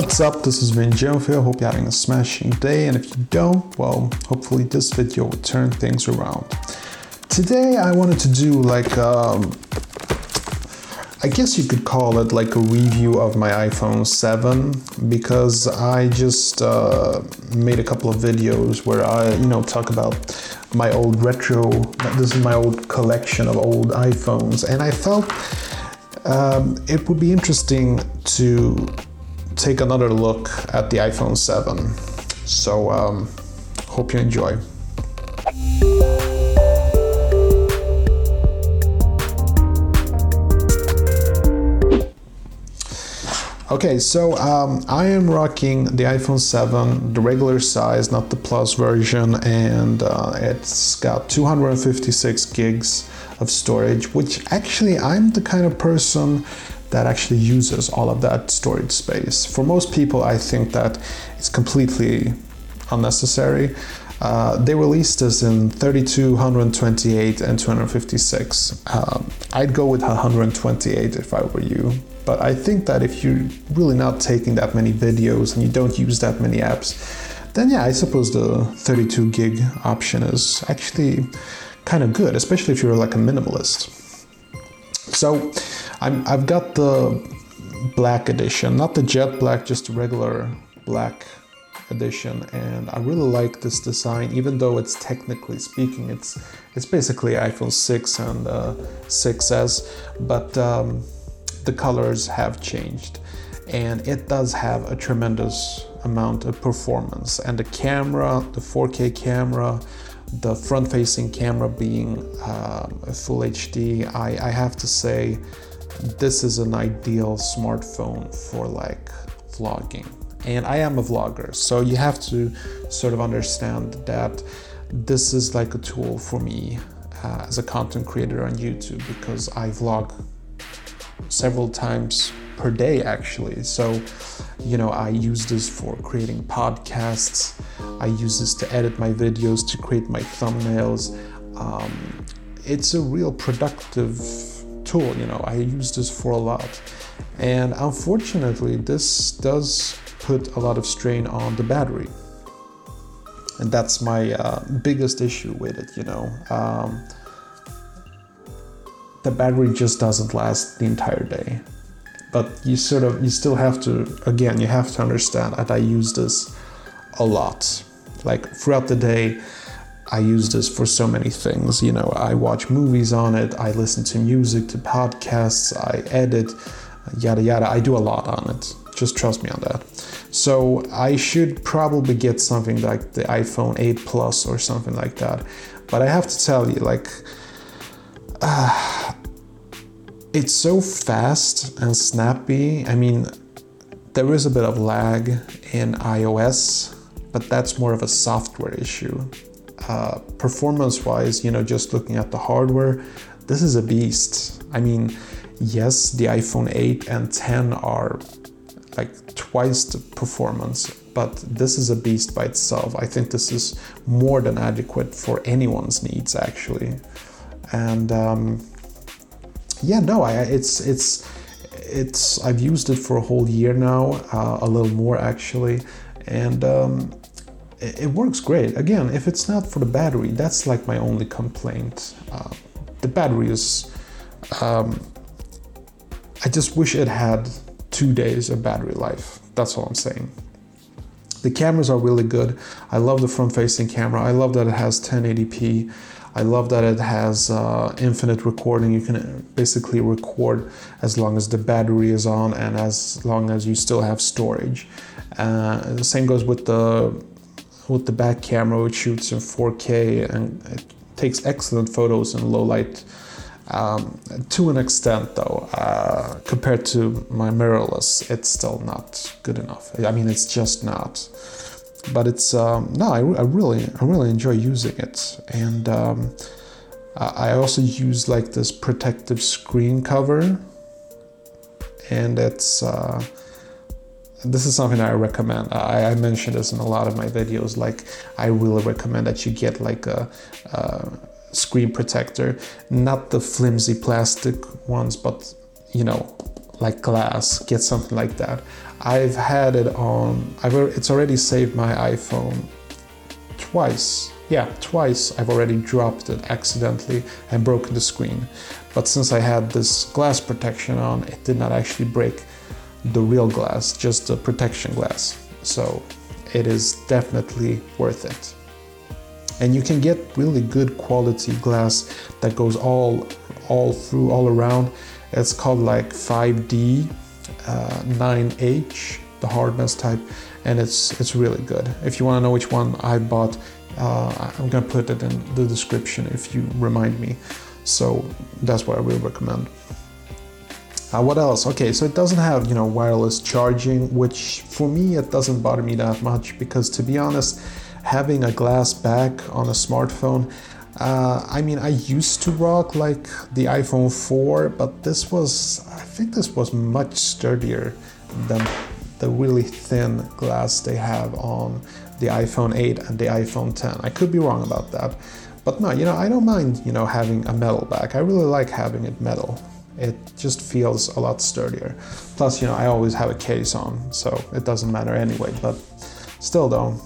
What's up, this is Vinjo here. Hope you're having a smashing day, and if you don't, well, hopefully this video will turn things around. Today I wanted to do like I guess you could call it like a review of my iPhone 7, because I just made a couple of videos where I, talk about my old this is my old collection of old iPhones, and I felt it would be interesting to take another look at the iPhone 7. So, hope you enjoy. Okay, so I am rocking the iPhone 7, the regular size, not the Plus version, and it's got 256 gigs of storage, which actually I'm the kind of person that actually uses all of that storage space. For most people, I think that it's completely unnecessary. They released this in 32, 128, and 256. I'd go with 128 if I were you. But I think that if you're really not taking that many videos and you don't use that many apps, then yeah, I suppose the 32 gig option is actually kind of good, especially if you're like a minimalist. So I've got the black edition, not the jet black, just the regular black edition, and I really like this design, even though it's technically speaking, it's basically iPhone 6 and 6S, but the colors have changed, and it does have a tremendous amount of performance. And the camera, the 4K camera, the front-facing camera being full HD, I have to say this is an ideal smartphone for like vlogging. And I am a vlogger, so you have to sort of understand that this is like a tool for me as a content creator on YouTube, because I vlog several times per day actually. So, I use this for creating podcasts. I use this to edit my videos, to create my thumbnails. It's a real productive tool, I use this for a lot. And unfortunately, this does put a lot of strain on the battery. And that's my biggest issue with it, the battery just doesn't last the entire day. But you still have to, again, you have to understand that I use this a lot. Like throughout the day, I use this for so many things. I watch movies on it, I listen to music, to podcasts, I edit, yada yada. I do a lot on it. Just trust me on that. So I should probably get something like the iPhone 8 Plus or something like that. But I have to tell you, it's so fast and snappy. I mean, there is a bit of lag in iOS, but that's more of a software issue. Performance-wise, just looking at the hardware, this is a beast. I mean, yes, the iPhone 8 and 10 are like twice the performance, but this is a beast by itself. I think this is more than adequate for anyone's needs, actually. And I've used it for a whole year now, a little more actually, and it works great. Again, if it's not for the battery, that's like my only complaint. The battery is, I just wish it had 2 days of battery life. That's all I'm saying. The cameras are really good. I love the front-facing camera. I love that it has 1080p. I love that it has infinite recording. You can basically record as long as the battery is on and as long as you still have storage. The same goes with the back camera, which shoots in 4K and it takes excellent photos in low light, to an extent though. Compared to my mirrorless, it's still not good enough. I mean, it's just not. But it's I really enjoy using it, and I also use like this protective screen cover, and it's this is something I recommend. I mentioned this in a lot of my videos. Like, I really recommend that you get like a screen protector, not the flimsy plastic ones, but like glass, get something like that. I've had it on, it's already saved my iPhone twice. Yeah, twice I've already dropped it accidentally and broken the screen. But since I had this glass protection on, it did not actually break the real glass, just the protection glass. So it is definitely worth it. And you can get really good quality glass that goes all through, all around. It's called like 5D, 9H, the hardness type, and it's really good. If you want to know which one I bought, I'm gonna put it in the description if you remind me. So that's what I will recommend. What else? Okay, so it doesn't have, you know, wireless charging, which for me, it doesn't bother me that much, because to be honest, having a glass back on a smartphone, I mean, I used to rock like the iPhone 4, but this was, I think this was much sturdier than the really thin glass they have on the iPhone 8 and the iPhone 10. I could be wrong about that, but no, you know, I don't mind, you know, having a metal back. I really like having it metal. It just feels a lot sturdier. Plus, you know, I always have a case on, so it doesn't matter anyway, but still though.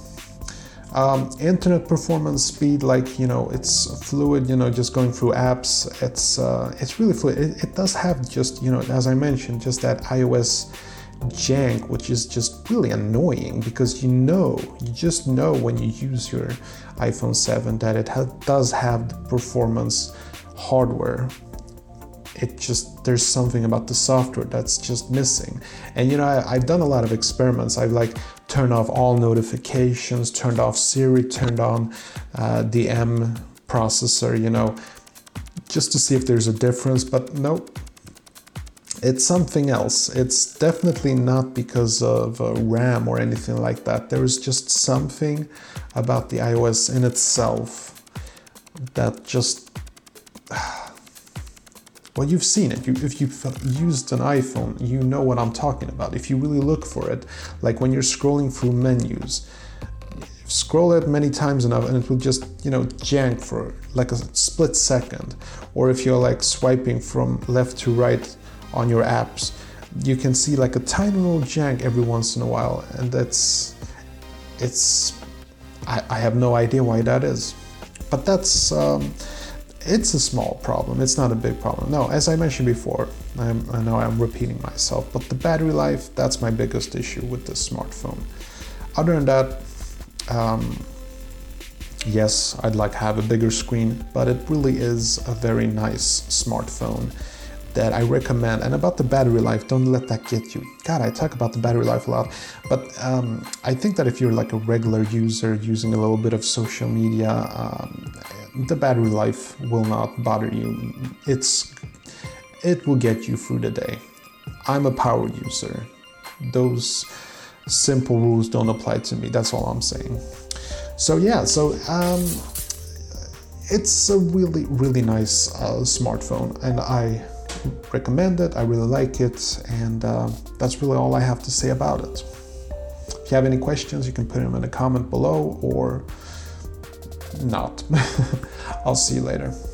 Internet performance speed, like, you know, it's fluid, you know, just going through apps. It's really fluid. It does have just, you know, as I mentioned, just that iOS jank, which is just really annoying, because you know, you just know when you use your iPhone 7 that it does have the performance hardware. It just, there's something about the software that's just missing. And you know, I've done a lot of experiments. I've like turned off all notifications, turned off Siri, turned on the M processor, you know, just to see if there's a difference, but nope. It's something else. It's definitely not because of RAM or anything like that. There is just something about the iOS in itself that just, well, you've seen it. If you've used an iPhone, you know what I'm talking about. If you really look for it, like when you're scrolling through menus, scroll it many times enough and it will just, you know, jank for like a split second. Or if you're like swiping from left to right on your apps, you can see like a tiny little jank every once in a while. And I have no idea why that is, but that's, it's a small problem. It's not a big problem. No, as I mentioned before, I know I'm repeating myself, but the battery life, that's my biggest issue with this smartphone. Other than that, yes, I'd like to have a bigger screen, but it really is a very nice smartphone that I recommend. And about the battery life, don't let that get you. God, I talk about the battery life a lot, but I think that if you're like a regular user using a little bit of social media, the battery life will not bother you. It will get you through the day. I'm a power user. Those simple rules don't apply to me. That's all I'm saying. So yeah, it's a really, really nice smartphone, and I recommend it. I really like it, and that's really all I have to say about it. If you have any questions, you can put them in the comment below or not. I'll see you later.